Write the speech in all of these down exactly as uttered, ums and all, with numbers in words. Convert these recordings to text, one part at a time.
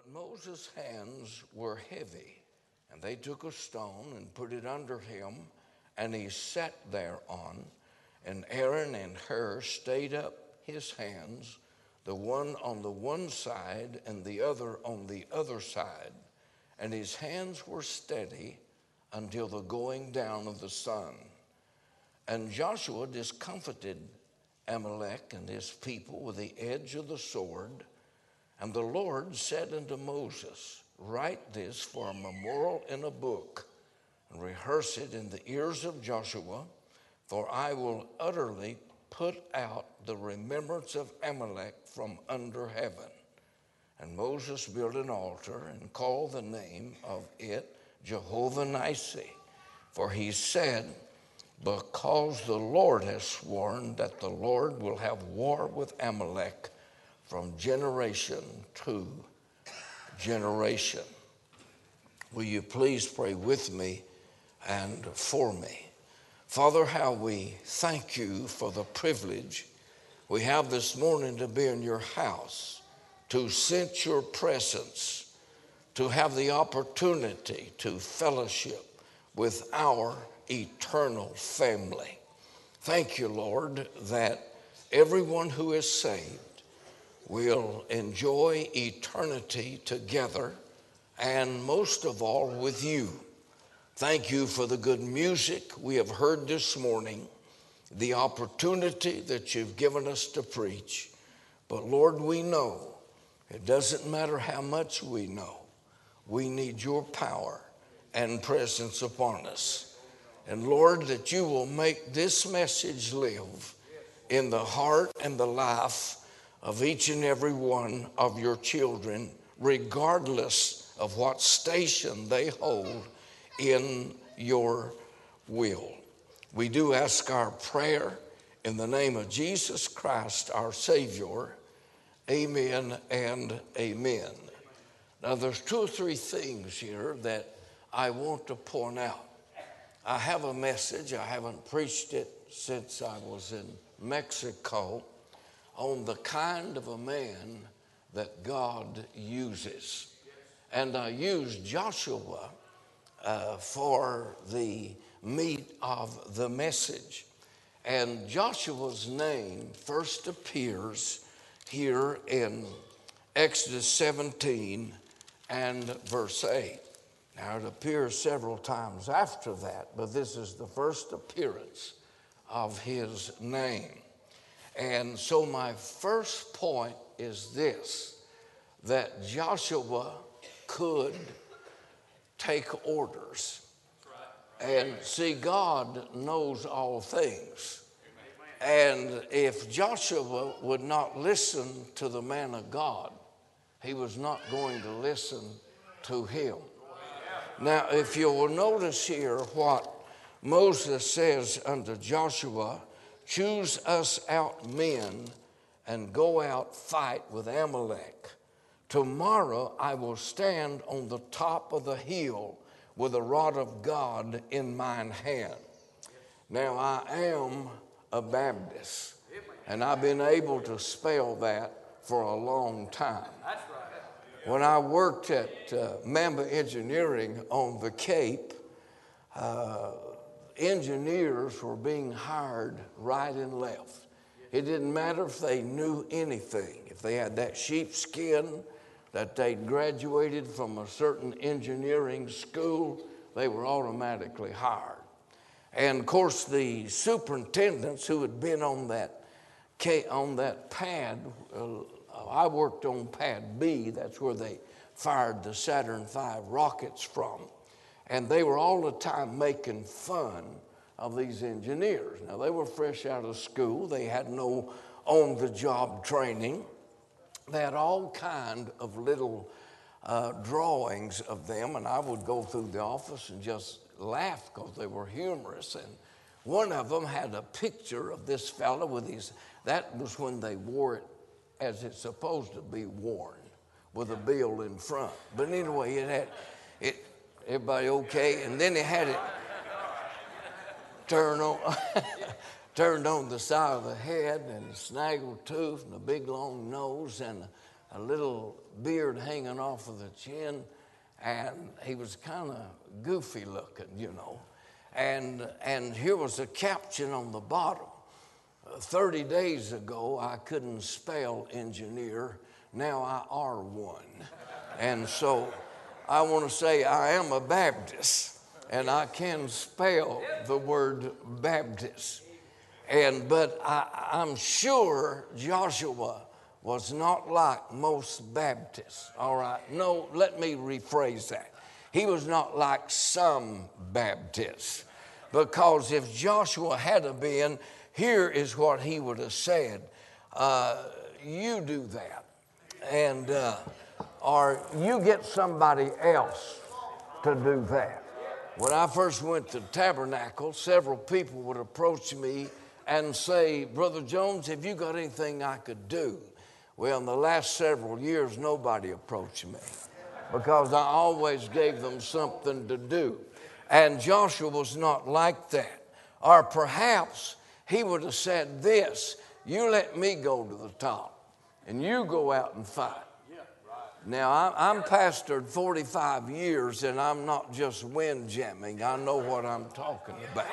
But Moses' hands were heavy, and they took a stone and put it under him, and he sat thereon. And Aaron and Hur stayed up his hands, the one on the one side and the other on the other side. And his hands were steady until the going down of the sun. And Joshua discomfited Amalek and his people with the edge of the sword. And the Lord said unto Moses, write this for a memorial in a book, and rehearse it in the ears of Joshua, for I will utterly put out the remembrance of Amalek from under heaven. And Moses built an altar and called the name of it Jehovah Nissi, for he said, because the Lord has sworn that the Lord will have war with Amalek from generation to generation. Will you please pray with me and for me? Father, how we thank you for the privilege we have this morning to be in your house, to sense your presence, to have the opportunity to fellowship with our eternal family. Thank you, Lord, that everyone who is saved will enjoy eternity together, and most of all with you. Thank you for the good music we have heard this morning, the opportunity that you've given us to preach. But Lord, we know it doesn't matter how much we know. We need your power and presence upon us. And Lord, that you will make this message live in the heart and the life of each and every one of your children, regardless of what station they hold in your will. We do ask our prayer in the name of Jesus Christ, our Savior. Amen and amen. Now, there's two or three things here that I want to point out. I have a message. I haven't preached it since I was in Mexico, on the kind of a man that God uses. And I used Joshua uh, for the meat of the message. And Joshua's name first appears here in Exodus seventeen and verse eight. Now, it appears several times after that, but this is the first appearance of his name. And so my first point is this, that Joshua could take orders. And see, God knows all things. And if Joshua would not listen to the man of God, he was not going to listen to him. Now, if you will notice here what Moses says unto Joshua, choose us out men and go out fight with Amalek. Tomorrow I will stand on the top of the hill with the rod of God in mine hand. Now, I am a Baptist, and I've been able to spell that for a long time. When I worked at uh, Mamba Engineering on the Cape, uh, engineers were being hired right and left. It didn't matter if they knew anything. If they had that sheepskin, that they'd graduated from a certain engineering school, they were automatically hired. And of course, the superintendents who had been on that on that pad, uh, I worked on pad B, that's where they fired the Saturn V rockets from. And they were all the time making fun of these engineers. Now, they were fresh out of school. They had no on-the-job training. They had all kind of little uh, drawings of them, and I would go through the office and just laugh because they were humorous. And one of them had a picture of this fellow with his, that was when they wore it as it's supposed to be worn, with a bill in front. But anyway, it had, it, everybody okay? And then he had it turned on, turned on the side of the head, and a snaggle tooth and a big long nose and a a little beard hanging off of the chin, and he was kind of goofy looking, you know. And and here was a caption on the bottom. thirty days ago, I couldn't spell engineer. Now I are one. And so I want to say I am a Baptist, and I can spell the word Baptist. And but I, I'm sure Joshua was not like most Baptists, all right? No, let me rephrase that. He was not like some Baptists, because if Joshua had have been, here is what he would have said. Uh, you do that, and uh, or you get somebody else to do that. When I first went to Tabernacle, several people would approach me and say, Brother Jones, have you got anything I could do? Well, in the last several years, nobody approached me, because I always gave them something to do. And Joshua was not like that. Or perhaps he would have said this, you let me go to the top, and you go out and fight. Yeah, right. Now, I'm pastored forty-five years, and I'm not just wind jamming. I know what I'm talking about.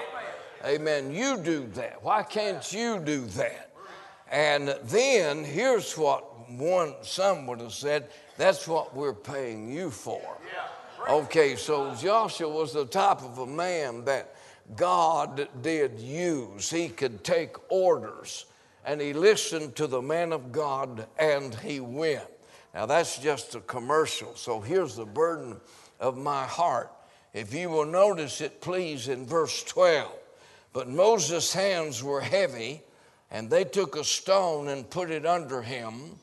Amen. You do that. Why can't you do that? And then here's what one some would have said, that's what we're paying you for. Okay, so Joshua was the type of a man that God did use. He could take orders, and he listened to the man of God, and he went. Now, that's just a commercial, so here's the burden of my heart. If you will notice it, please, in verse twelve. But Moses' hands were heavy, and they took a stone and put it under him,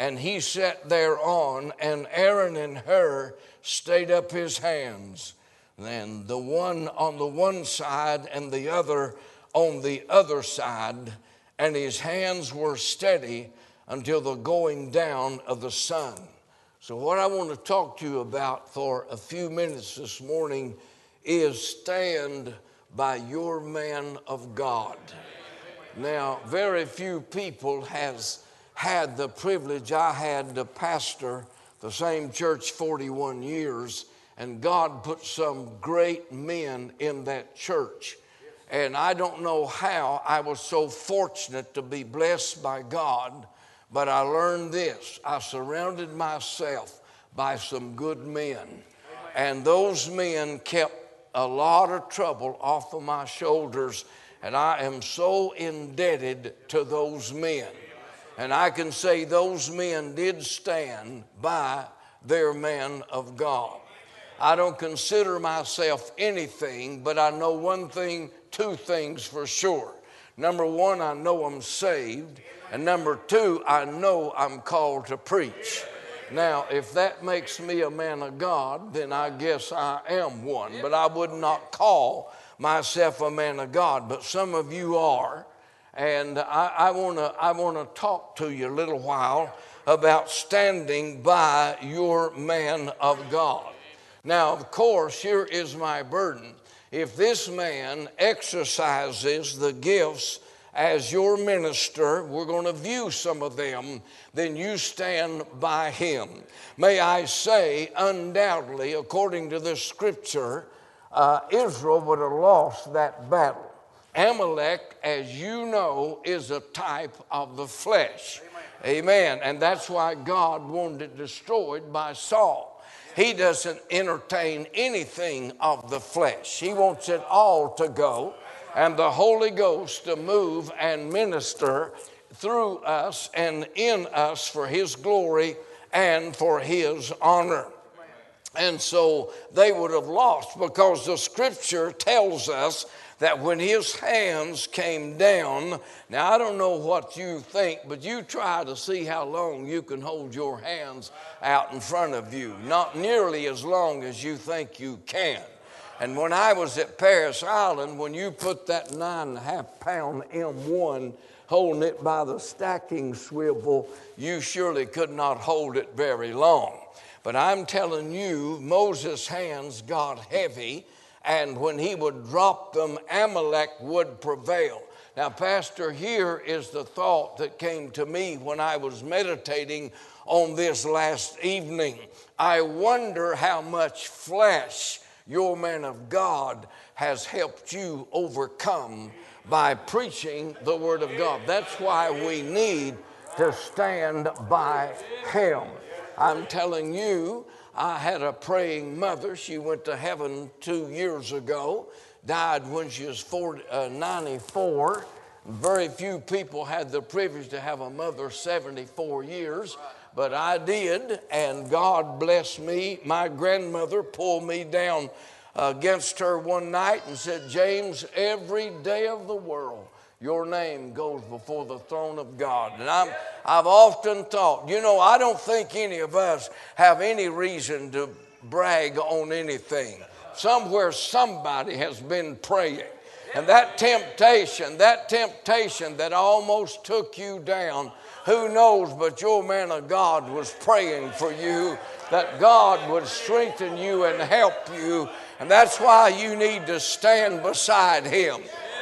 and he sat thereon, and Aaron and Hur stayed up his hands. Then the one on the one side and the other on the other side, and his hands were steady until the going down of the sun. So what I want to talk to you about for a few minutes this morning is stand by your man of God. Now, very few people has had the privilege I had to pastor the same church forty-one years, and God put some great men in that church. And I don't know how I was so fortunate to be blessed by God, but I learned this. I surrounded myself by some good men, and those men kept a lot of trouble off of my shoulders, and I am so indebted to those men. And I can say those men did stand by their man of God. I don't consider myself anything, but I know one thing, two things for sure. Number one, I know I'm saved. And number two, I know I'm called to preach. Now, if that makes me a man of God, then I guess I am one. But I would not call myself a man of God, but some of you are. And I, I want to I want to talk to you a little while about standing by your man of God. Now, of course, here is my burden. If this man exercises the gifts as your minister, we're going to view some of them, then you stand by him. May I say, undoubtedly, according to this scripture, uh, Israel would have lost that battle. Amalek, as you know, is a type of the flesh. Amen. Amen. And that's why God wanted it destroyed by Saul. He doesn't entertain anything of the flesh. He wants it all to go, and the Holy Ghost to move and minister through us and in us for his glory and for his honor. And so they would have lost, because the scripture tells us that when his hands came down, now I don't know what you think, but you try to see how long you can hold your hands out in front of you, not nearly as long as you think you can. And when I was at Parris Island, when you put that nine and a half pound M one holding it by the stacking swivel, you surely could not hold it very long. But I'm telling you, Moses' hands got heavy, and when he would drop them, Amalek would prevail. Now, Pastor, here is the thought that came to me when I was meditating on this last evening. I wonder how much flesh your man of God has helped you overcome by preaching the Word of God. That's why we need to stand by Him. I'm telling you, I had a praying mother. She went to heaven two years ago, died when she was ninety-four. Very few people had the privilege to have a mother seventy-four years, but I did, and God bless me. My grandmother pulled me down against her one night and said, "James, every day of the world, your name goes before the throne of God." And I'm, I've often thought, you know, I don't think any of us have any reason to brag on anything. Somewhere somebody has been praying. And that temptation, that temptation that almost took you down, who knows but your man of God was praying for you, that God would strengthen you and help you. And that's why you need to stand beside Him.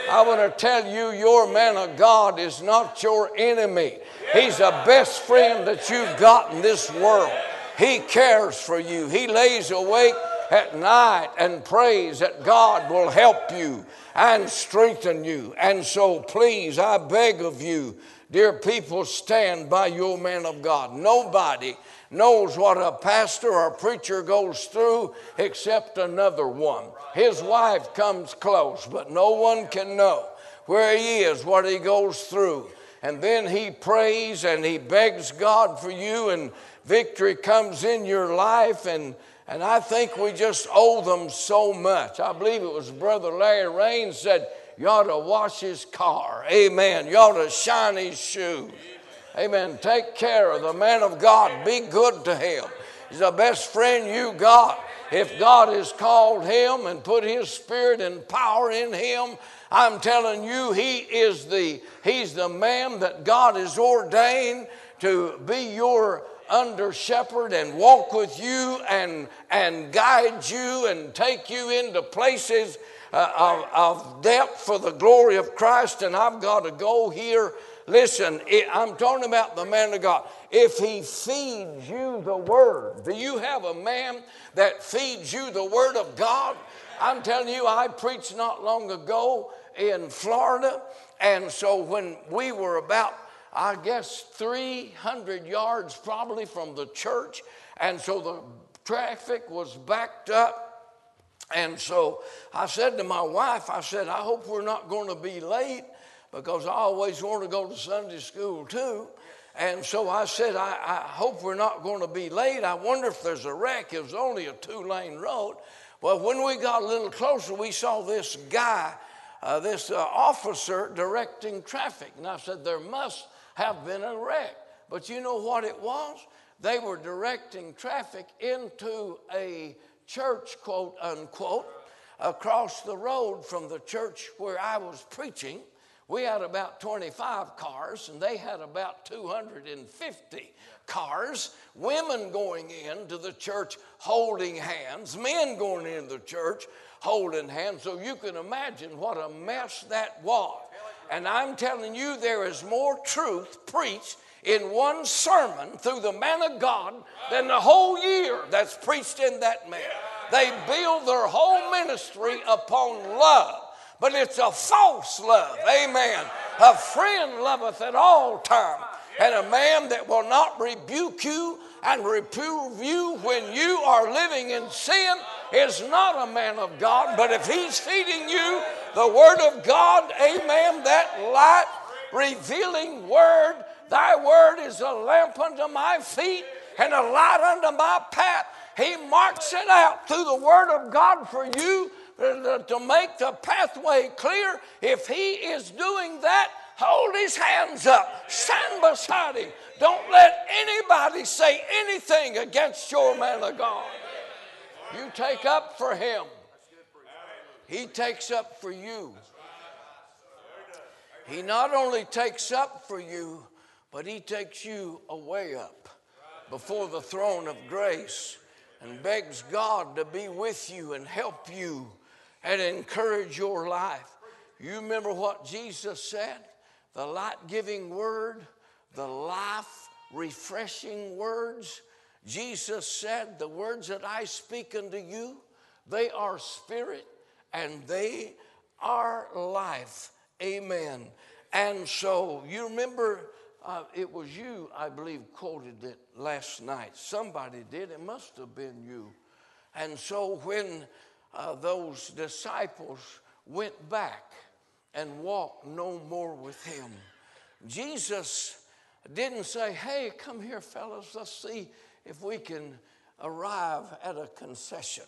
I want to tell you, your man of God is not your enemy. He's the best friend that you've got in this world. He cares for you. He lays awake at night and prays that God will help you and strengthen you. And so please, I beg of you, dear people, stand by your man of God. Nobody knows what a pastor or preacher goes through except another one. His wife comes close, but no one can know where he is, what he goes through. And then he prays and he begs God for you, and victory comes in your life. And And I think we just owe them so much. I believe it was Brother Larry Raines said, "You ought to wash his car." Amen. You ought to shine his shoes. Amen. Take care of the man of God. Be good to him. He's the best friend you got. If God has called him and put His Spirit and power in him, I'm telling you, he is the, he's the man that God has ordained to be your under shepherd and walk with you and and guide you and take you into places uh, of, of depth for the glory of Christ. And I've got to go here. Listen, it, I'm talking about the man of God. If he feeds you the Word, do you have a man that feeds you the Word of God? I'm telling you, I preached not long ago in Florida, and so when we were about, I guess, three hundred yards probably from the church. And so the traffic was backed up. And so I said to my wife, I said, "I hope we're not going to be late, because I always want to go to Sunday school too." And so I said, I, I hope we're not going to be late. I wonder if there's a wreck. It was only a two-lane road. Well, when we got a little closer, we saw this guy, uh, this uh, officer directing traffic. And I said, "There must have been a wreck." But you know what it was? They were directing traffic into a church, quote unquote, across the road from the church where I was preaching. We had about twenty-five cars, and they had about two hundred fifty cars, women going into the church holding hands, men going into the church holding hands. So you can imagine what a mess that was. And I'm telling you, there is more truth preached in one sermon through the man of God than the whole year that's preached in that man. They build their whole ministry upon love, but it's a false love. Amen. A friend loveth at all times, and a man that will not rebuke you and reprove you when you are living in sin is not a man of God. But if he's feeding you the Word of God, amen, that light revealing Word, "Thy word is a lamp unto my feet and a light unto my path." He marks it out through the Word of God for you to make the pathway clear. If he is doing that, hold his hands up. Stand beside him. Don't let anybody say anything against your man of God. You take up for him. He takes up for you. He not only takes up for you, but he takes you away up before the throne of grace and begs God to be with you and help you and encourage your life. You remember what Jesus said? The light-giving Word, the life refreshing words. Jesus said, the words that I speak unto you, they are spirit and they are life. Amen. And so you remember, uh, it was you, I believe, quoted it last night. Somebody did. It must have been you. And so when uh, those disciples went back and walked no more with him, Jesus didn't say, hey, come here, fellas, let's see if we can arrive at a concession.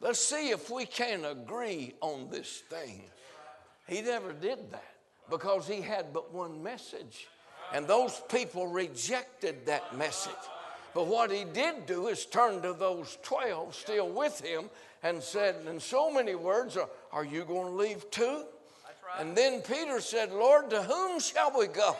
Let's see if we can agree on this thing. He never did that because he had but one message, and those people rejected that message. But what he did do is turn to those twelve still with him and said, in so many words, are, are you going to leave too? Right. And then Peter said, Lord, to whom shall we go?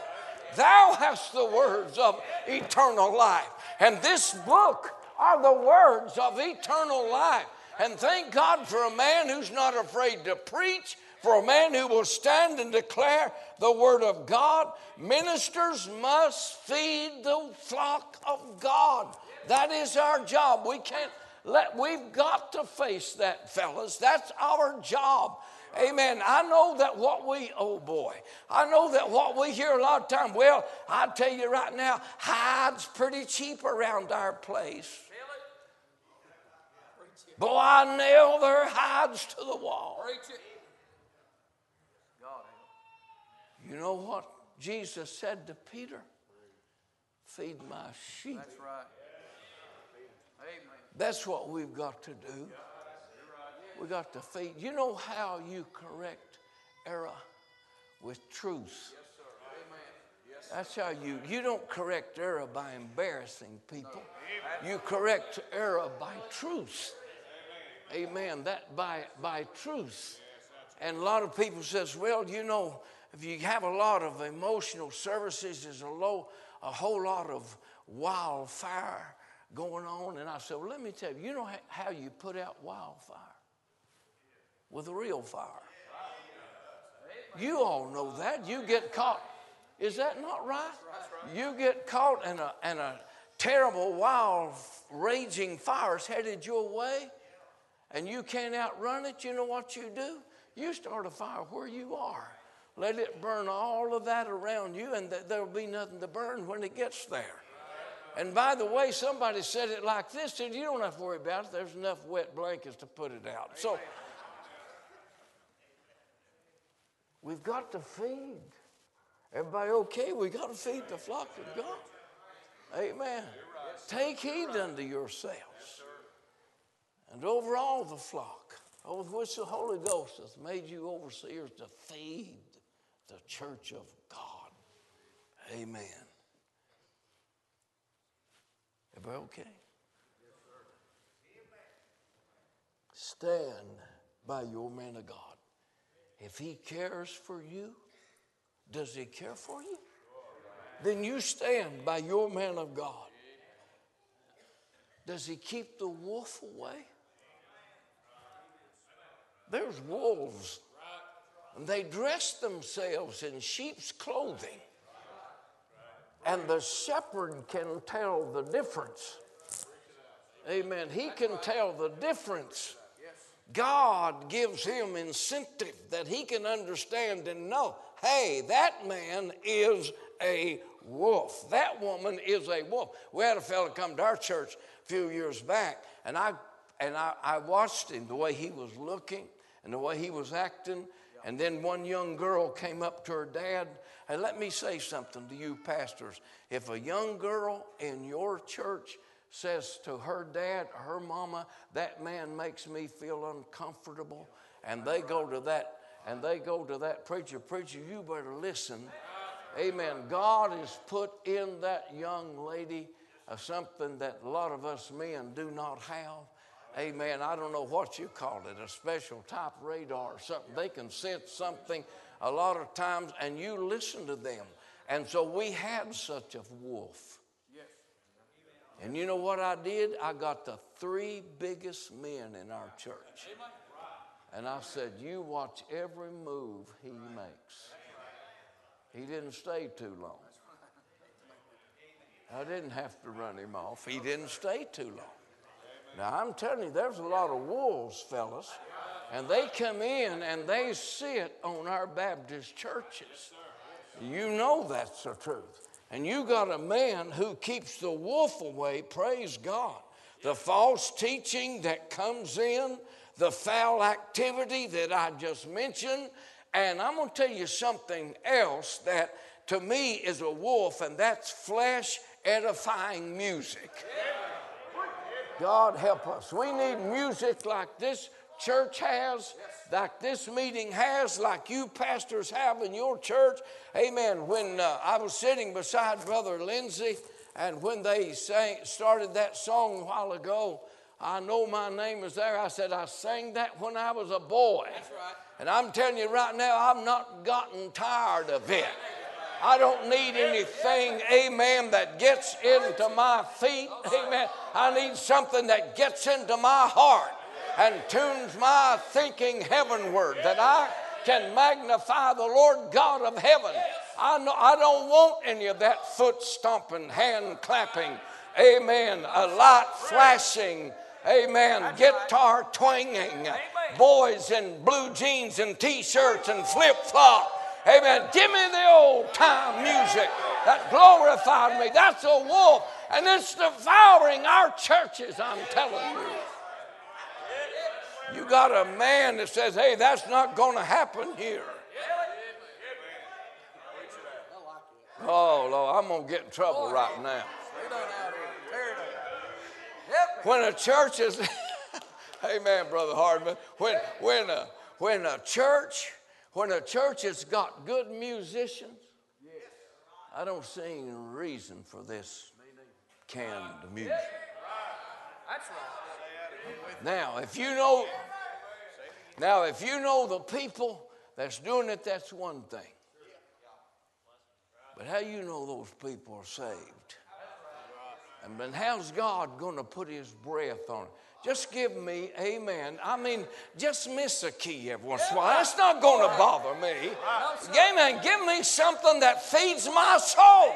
Thou hast the words of eternal life. And this book are the words of eternal life. And thank God for a man who's not afraid to preach, for a man who will stand and declare the word of God. Ministers must feed the flock of God. That is our job. We can't let, we've got to face that, fellas. That's our job. Amen. I know that what we, oh boy, I know that what we hear a lot of time, well, I tell you right now, hide's pretty cheap around our place. Boy, I nail their hides to the wall. You know what Jesus said to Peter? Feed my sheep. That's right. Amen. That's what we've got to do. We got to feed. You know how you correct error? With truth. Yes, sir. Amen. That's how you, you don't correct error by embarrassing people. You correct error by truth. Amen. That by, by truth. And a lot of people says, well, you know, if you have a lot of emotional services, there's a, low, a whole lot of wildfire going on. And I said, well, let me tell you, you know how you put out wildfire? With a real fire. You all know that. You get caught. Is that not right? You get caught and a, and a terrible, wild, raging fire is headed your way, and you can't outrun it. You know what you do? You start a fire where you are. Let it burn all of that around you, and th- there'll be nothing to burn when it gets there. And by the way, somebody said it like this, said, you don't have to worry about it. There's enough wet blankets to put it out. So we've got to feed. Everybody okay? We've got to feed the flock of God. Amen. Take heed unto yourselves and over all the flock, over which the Holy Ghost hath made you overseers to feed the church of God. Amen. Everybody okay? Stand by your man of God. If he cares for you, does he care for you? Then you stand by your man of God. Does he keep the wolf away? There's wolves, and they dress themselves in sheep's clothing, and the shepherd can tell the difference. Amen. He can tell the difference. God gives him incentive that he can understand and know, hey, that man is a wolf. That woman is a wolf. We had a fellow come to our church a few years back, and I and I, I watched him, the way he was looking and the way he was acting. And then one young girl came up to her dad. And let me say something to you pastors. If a young girl in your church says to her dad or her mama, that man makes me feel uncomfortable, and they go to that and they go to that preacher, preacher, you better listen. Amen. God has put in that young lady uh, something that a lot of us men do not have. Amen. I don't know what you call it, a special type radar or something. They can sense something a lot of times, and you listen to them. And so we had such a wolf. And you know what I did? I got the three biggest men in our church. And I said, you watch every move he makes. He didn't stay too long. I didn't have to run him off. He didn't stay too long. Now, I'm telling you, there's a lot of wolves, fellas, and they come in and they sit on our Baptist churches. You know that's the truth. And you got a man who keeps the wolf away, praise God. The false teaching that comes in, the foul activity that I just mentioned, and I'm going to tell you something else that to me is a wolf, and that's flesh edifying music. God help us. We need music like this church has, like this meeting has, like you pastors have in your church. Amen. When uh, I was sitting beside Brother Lindsay, and when they sang, started that song a while ago, I Know My Name Is There, I said, I sang that when I was a boy. That's right. And I'm telling you right now, I've not gotten tired of it. I don't need anything, amen, that gets into my feet, amen. I need something that gets into my heart and tunes my thinking heavenward, that I can magnify the Lord God of heaven. I know, I don't want any of that foot stomping, hand clapping, amen, a light flashing, amen, guitar twanging, boys in blue jeans and T-shirts and flip-flops. Amen. Give me the old time music that glorified me. That's a wolf. And it's devouring our churches, I'm telling you. You got a man that says, hey, that's not going to happen here. Oh, Lord, I'm going to get in trouble right now. When a church is, amen, Brother Hardman, when, when, a, when a church... When a church has got good musicians, I don't see any reason for this canned music. Now, if you know, now if you know the people that's doing it, that's one thing. But how you know those people are saved? And then how's God going to put his breath on it? Just give me, amen, I mean, just miss a key every once in a while. That's not going to bother me. Amen, give me something that feeds my soul.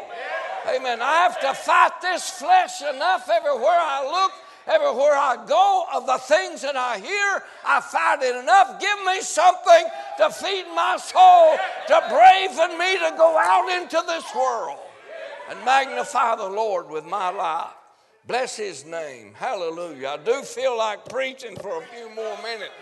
Amen, I have to fight this flesh enough everywhere I look, everywhere I go, of the things that I hear, I fight it enough. Give me something to feed my soul, to braven me to go out into this world and magnify the Lord with my life. Bless his name. Hallelujah. I do feel like preaching for a few more minutes.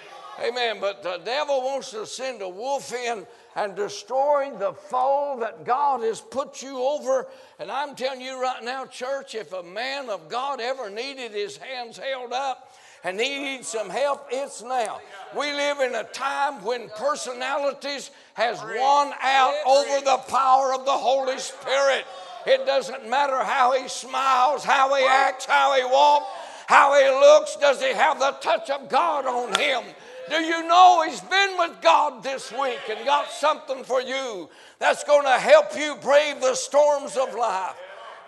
Amen. But the devil wants to send a wolf in and destroy the fold that God has put you over. And I'm telling you right now, church, if a man of God ever needed his hands held up and he needs some help, it's now. We live in a time when personalities has won out over the power of the Holy Spirit. It doesn't matter how he smiles, how he acts, how he walks, how he looks. Does he have the touch of God on him? Do you know he's been with God this week and got something for you that's going to help you brave the storms of life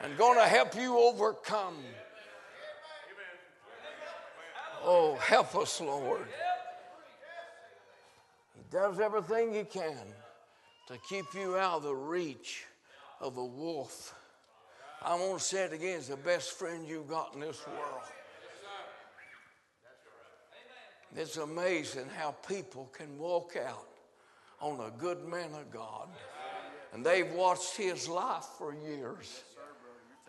and going to help you overcome? Oh, help us, Lord. He does everything he can to keep you out of the reach of a wolf. I'm going to say it again, it's the best friend you've got in this world. It's amazing how people can walk out on a good man of God, and they've watched his life for years.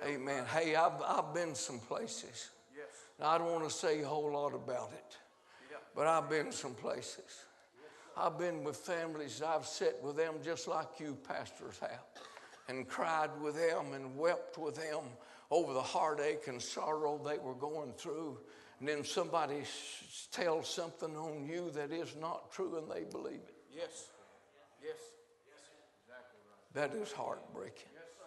Amen. Hey, I've, I've been some places. Now, I don't want to say a whole lot about it, but I've been some places. I've been with families, I've sat with them just like you pastors have, and cried with them and wept with them over the heartache and sorrow they were going through. And then somebody tells something on you that is not true and they believe it. Yes. Yes. That is heartbreaking. Yes, sir.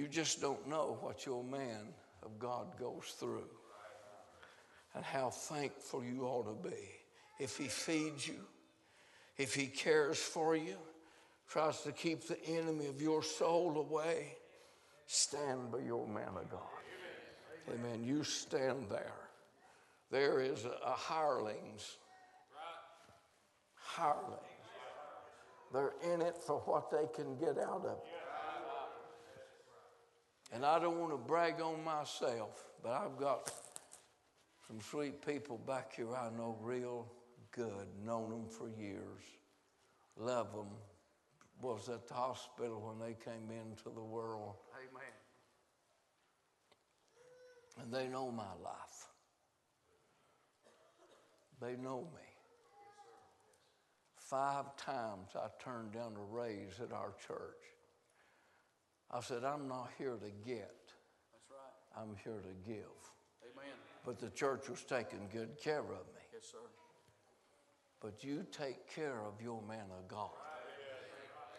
You just don't know what your man of God goes through and how thankful you ought to be. If he feeds you, if he cares for you, tries to keep the enemy of your soul away, stand by your man of God. Amen. Amen. You stand there. There is a, a hirelings. Hirelings. They're in it for what they can get out of it. And I don't want to brag on myself, but I've got some sweet people back here I know real good, known them for years, love them. Was at the hospital when they came into the world. Amen. And they know my life. They know me. Five times I turned down a raise at our church. I said, I'm not here to get. That's right. I'm here to give. Amen. But the church was taking good care of me. Yes, sir. But you take care of your man of God.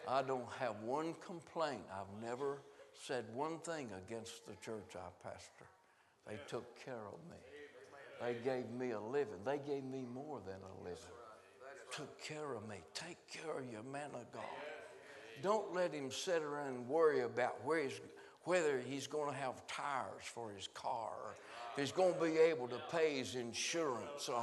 I don't have one complaint. I've never said one thing against the church I pastor. They took care of me. They gave me a living. They gave me more than a living. Took care of me. Take care of your man of God. Don't let him sit around and worry about where he's, whether he's going to have tires for his car, or if he's going to be able to pay his insurance, or...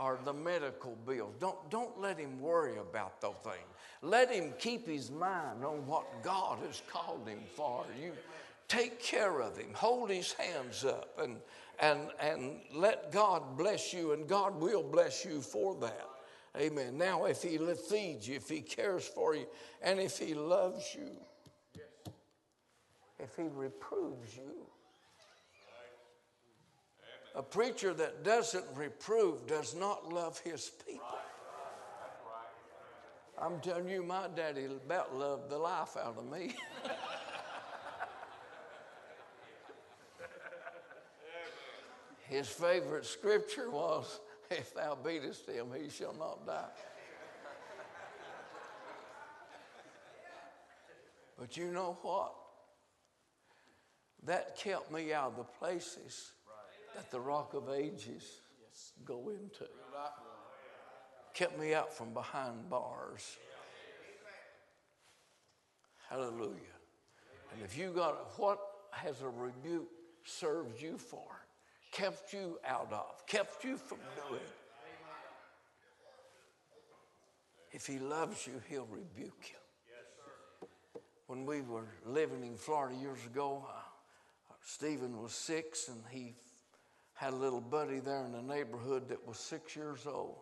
or the medical bills. Don't, don't let him worry about those things. Let him keep his mind on what God has called him for. You take care of him. Hold his hands up and, and, and let God bless you, and God will bless you for that. Amen. Now, if he feeds you, if he cares for you, and if he loves you, if he reproves you. A preacher that doesn't reprove does not love his people. I'm telling you, my daddy about loved the life out of me. His favorite scripture was, if thou beatest him, he shall not die. But you know what? That kept me out of the places that the Rock of Ages go into. Kept me out from behind bars. Hallelujah. And if you got, what has a rebuke served you for? Kept you out of, kept you from doing. If he loves you, he'll rebuke you. When we were living in Florida years ago, uh, Stephen was six, and he had a little buddy there in the neighborhood that was six years old.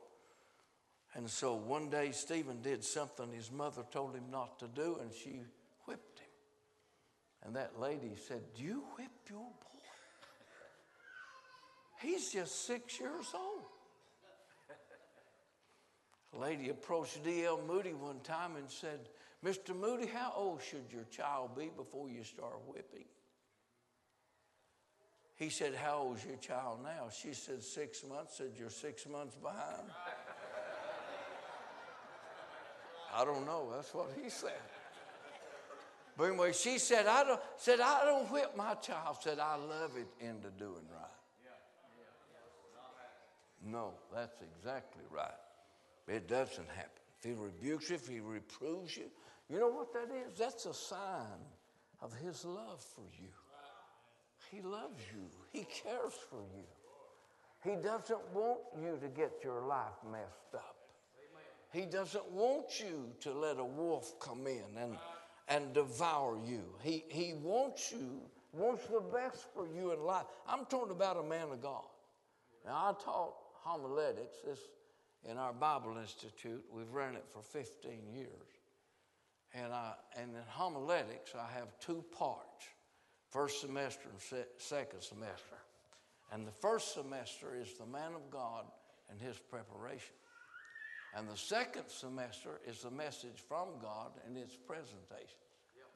And so one day Stephen did something his mother told him not to do, and she whipped him. And that lady said, "Do you whip your boy? He's just six years old." A lady approached D L Moody one time and said, "Mister Moody, how old should your child be before you start whipping?" He said, "How old's your child now?" She said, "Six months." Said, "You're six months behind." I don't know. That's what he said. But anyway, she said, "I don't." Said, "I don't whip my child." Said, "I love it into doing right." No, that's exactly right. It doesn't happen. If he rebukes you, if he reproves you, you know what that is? That's a sign of his love for you. He loves you. He cares for you. He doesn't want you to get your life messed up. He doesn't want you to let a wolf come in and, and devour you. He, he wants you, wants the best for you in life. I'm talking about a man of God. Now, I taught homiletics this in our Bible Institute. We've ran it for fifteen years. And, I, and in homiletics, I have two parts. First semester and se- second semester. And the first semester is the man of God and his preparation. And the second semester is the message from God and its presentation. Yep.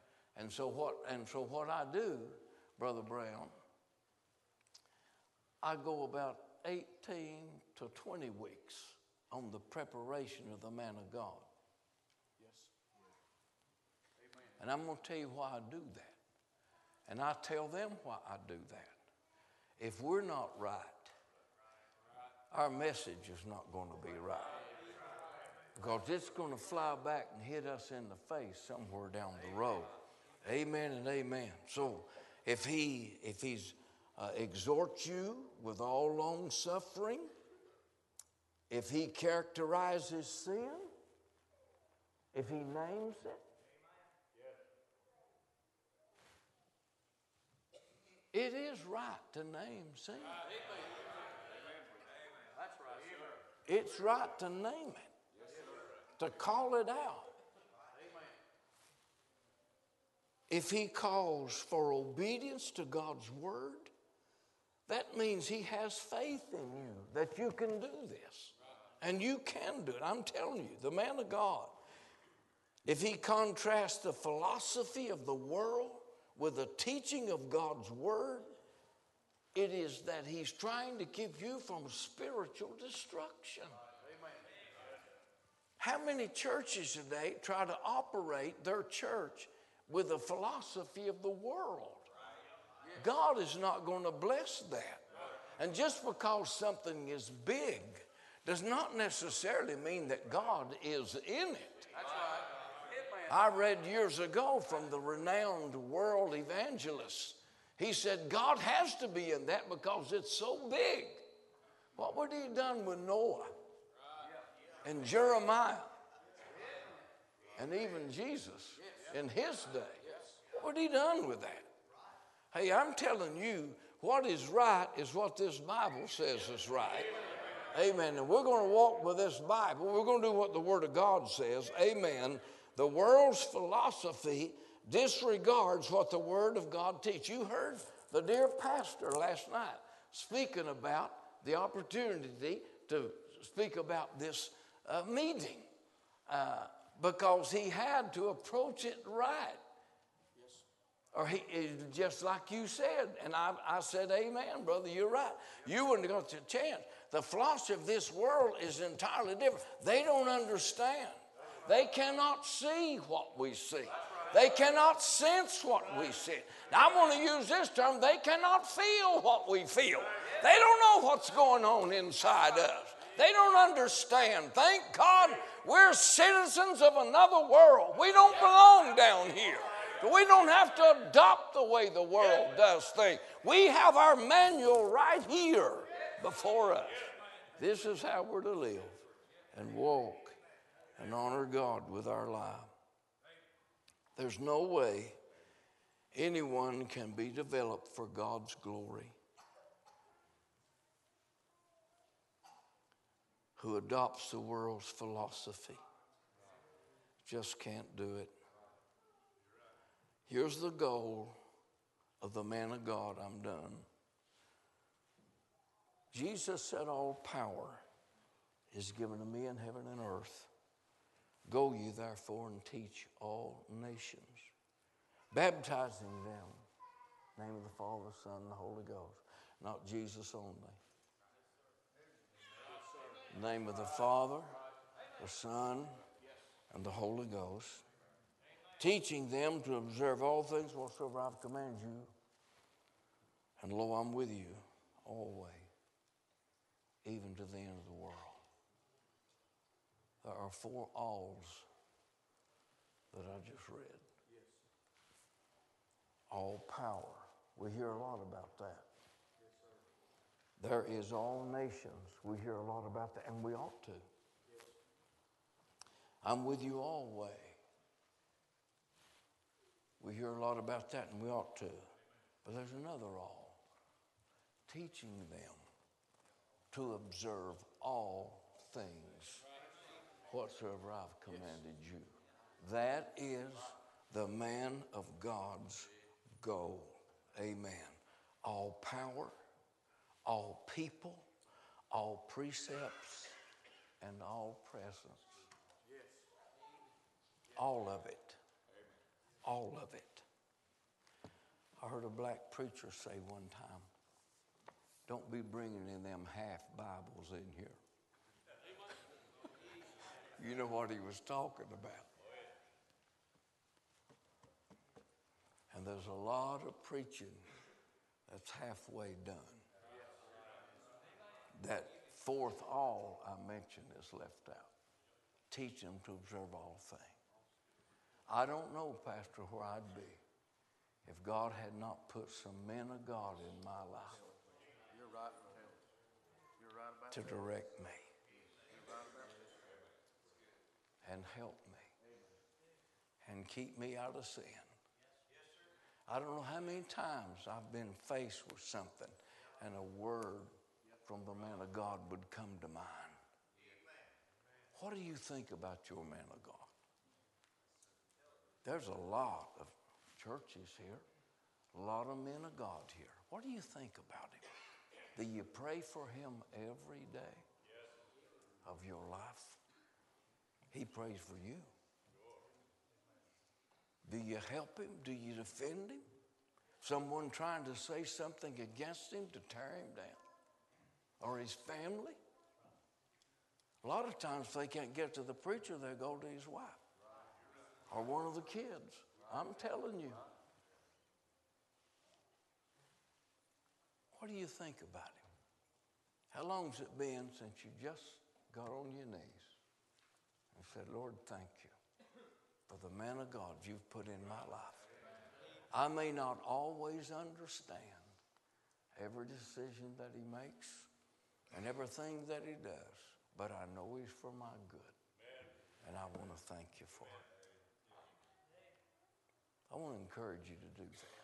And so what and so what I do, Brother Brown, I go about eighteen to twenty weeks on the preparation of the man of God. Yes. Amen. And I'm going to tell you why I do that. And I tell them why I do that. If we're not right, our message is not going to be right. Because it's going to fly back and hit us in the face somewhere down the road. Amen and amen. So if he if he's uh, exhorts you with all long suffering, if he characterizes sin, if he names it, It is right to name sin. Amen. That's right. It's right to name it, yes, to call it out. Amen. If he calls for obedience to God's word, that means he has faith in you that you can do this. And you can do it. I'm telling you, the man of God, if he contrasts the philosophy of the world with the teaching of God's word, it is that he's trying to keep you from spiritual destruction. Amen. How many churches today try to operate their church with the philosophy of the world? God is not going to bless that. And just because something is big does not necessarily mean that God is in it. That's right. I read years ago from the renowned world evangelist. He said, God has to be in that because it's so big. What would he have done with Noah and Jeremiah and even Jesus in his day? What would he have done with that? Hey, I'm telling you, what is right is what this Bible says is right. Amen. And we're going to walk with this Bible. We're going to do what the Word of God says. Amen. The world's philosophy disregards what the Word of God teaches. You heard the dear pastor last night speaking about the opportunity to speak about this uh, meeting uh, because he had to approach it right. Yes. Or he, just like you said, and I, I said, amen, brother, you're right. You wouldn't have got your chance. The philosophy of this world is entirely different. They don't understand. They cannot see what we see. They cannot sense what we see. Now, I want to use this term. They cannot feel what we feel. They don't know what's going on inside us. They don't understand. Thank God we're citizens of another world. We don't belong down here. We don't have to adopt the way the world does things. We have our manual right here before us. This is how we're to live and walk and honor God with our life. There's no way anyone can be developed for God's glory who adopts the world's philosophy. Just can't do it. Here's the goal of the man of God. I'm done. Jesus said, all power is given to me in heaven and earth. Go ye therefore and teach all nations, baptizing them in the name of the Father, the Son, and the Holy Ghost. Not Jesus only. In the name of the Father, the Son, and the Holy Ghost. Teaching them to observe all things whatsoever I've commanded you. And lo, I'm with you always, even to the end of the world. There are four alls that I just read. Yes. All power. We hear a lot about that. Yes, sir. There is all nations. We hear a lot about that, and we ought to. Yes. I'm with you always. We hear a lot about that, and we ought to. But there's another all. Teaching them to observe all things whatsoever I've commanded you. That is the man of God's goal. Amen. All power, all people, all precepts, and all presence. All of it. All of it. I heard a black preacher say one time, don't be bringing in them half Bibles in here. You know what he was talking about. And there's a lot of preaching that's halfway done. That fourth all I mentioned is left out. Teach them to observe all things. I don't know, Pastor, where I'd be if God had not put some men of God in my life You're right. You're right about to direct me. You're right about and help me and keep me out of sin. I don't know how many times I've been faced with something and a word from the man of God would come to mind. What do you think about your man of God? There's a lot of churches here, a lot of men of God here. What do you think about him? Do you pray for him every day of your life? He prays for you. Do you help him? Do you defend him? Someone trying to say something against him to tear him down? Or his family? A lot of times if they can't get to the preacher, they go to his wife. Or one of the kids. I'm telling you. What do you think about him? How long's it been since you just got on your knees and said, Lord, thank you for the man of God you've put in my life? I may not always understand every decision that he makes and everything that he does, but I know he's for my good. And I want to thank you for it. I want to encourage you to do that.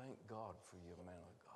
Thank God for your man of God.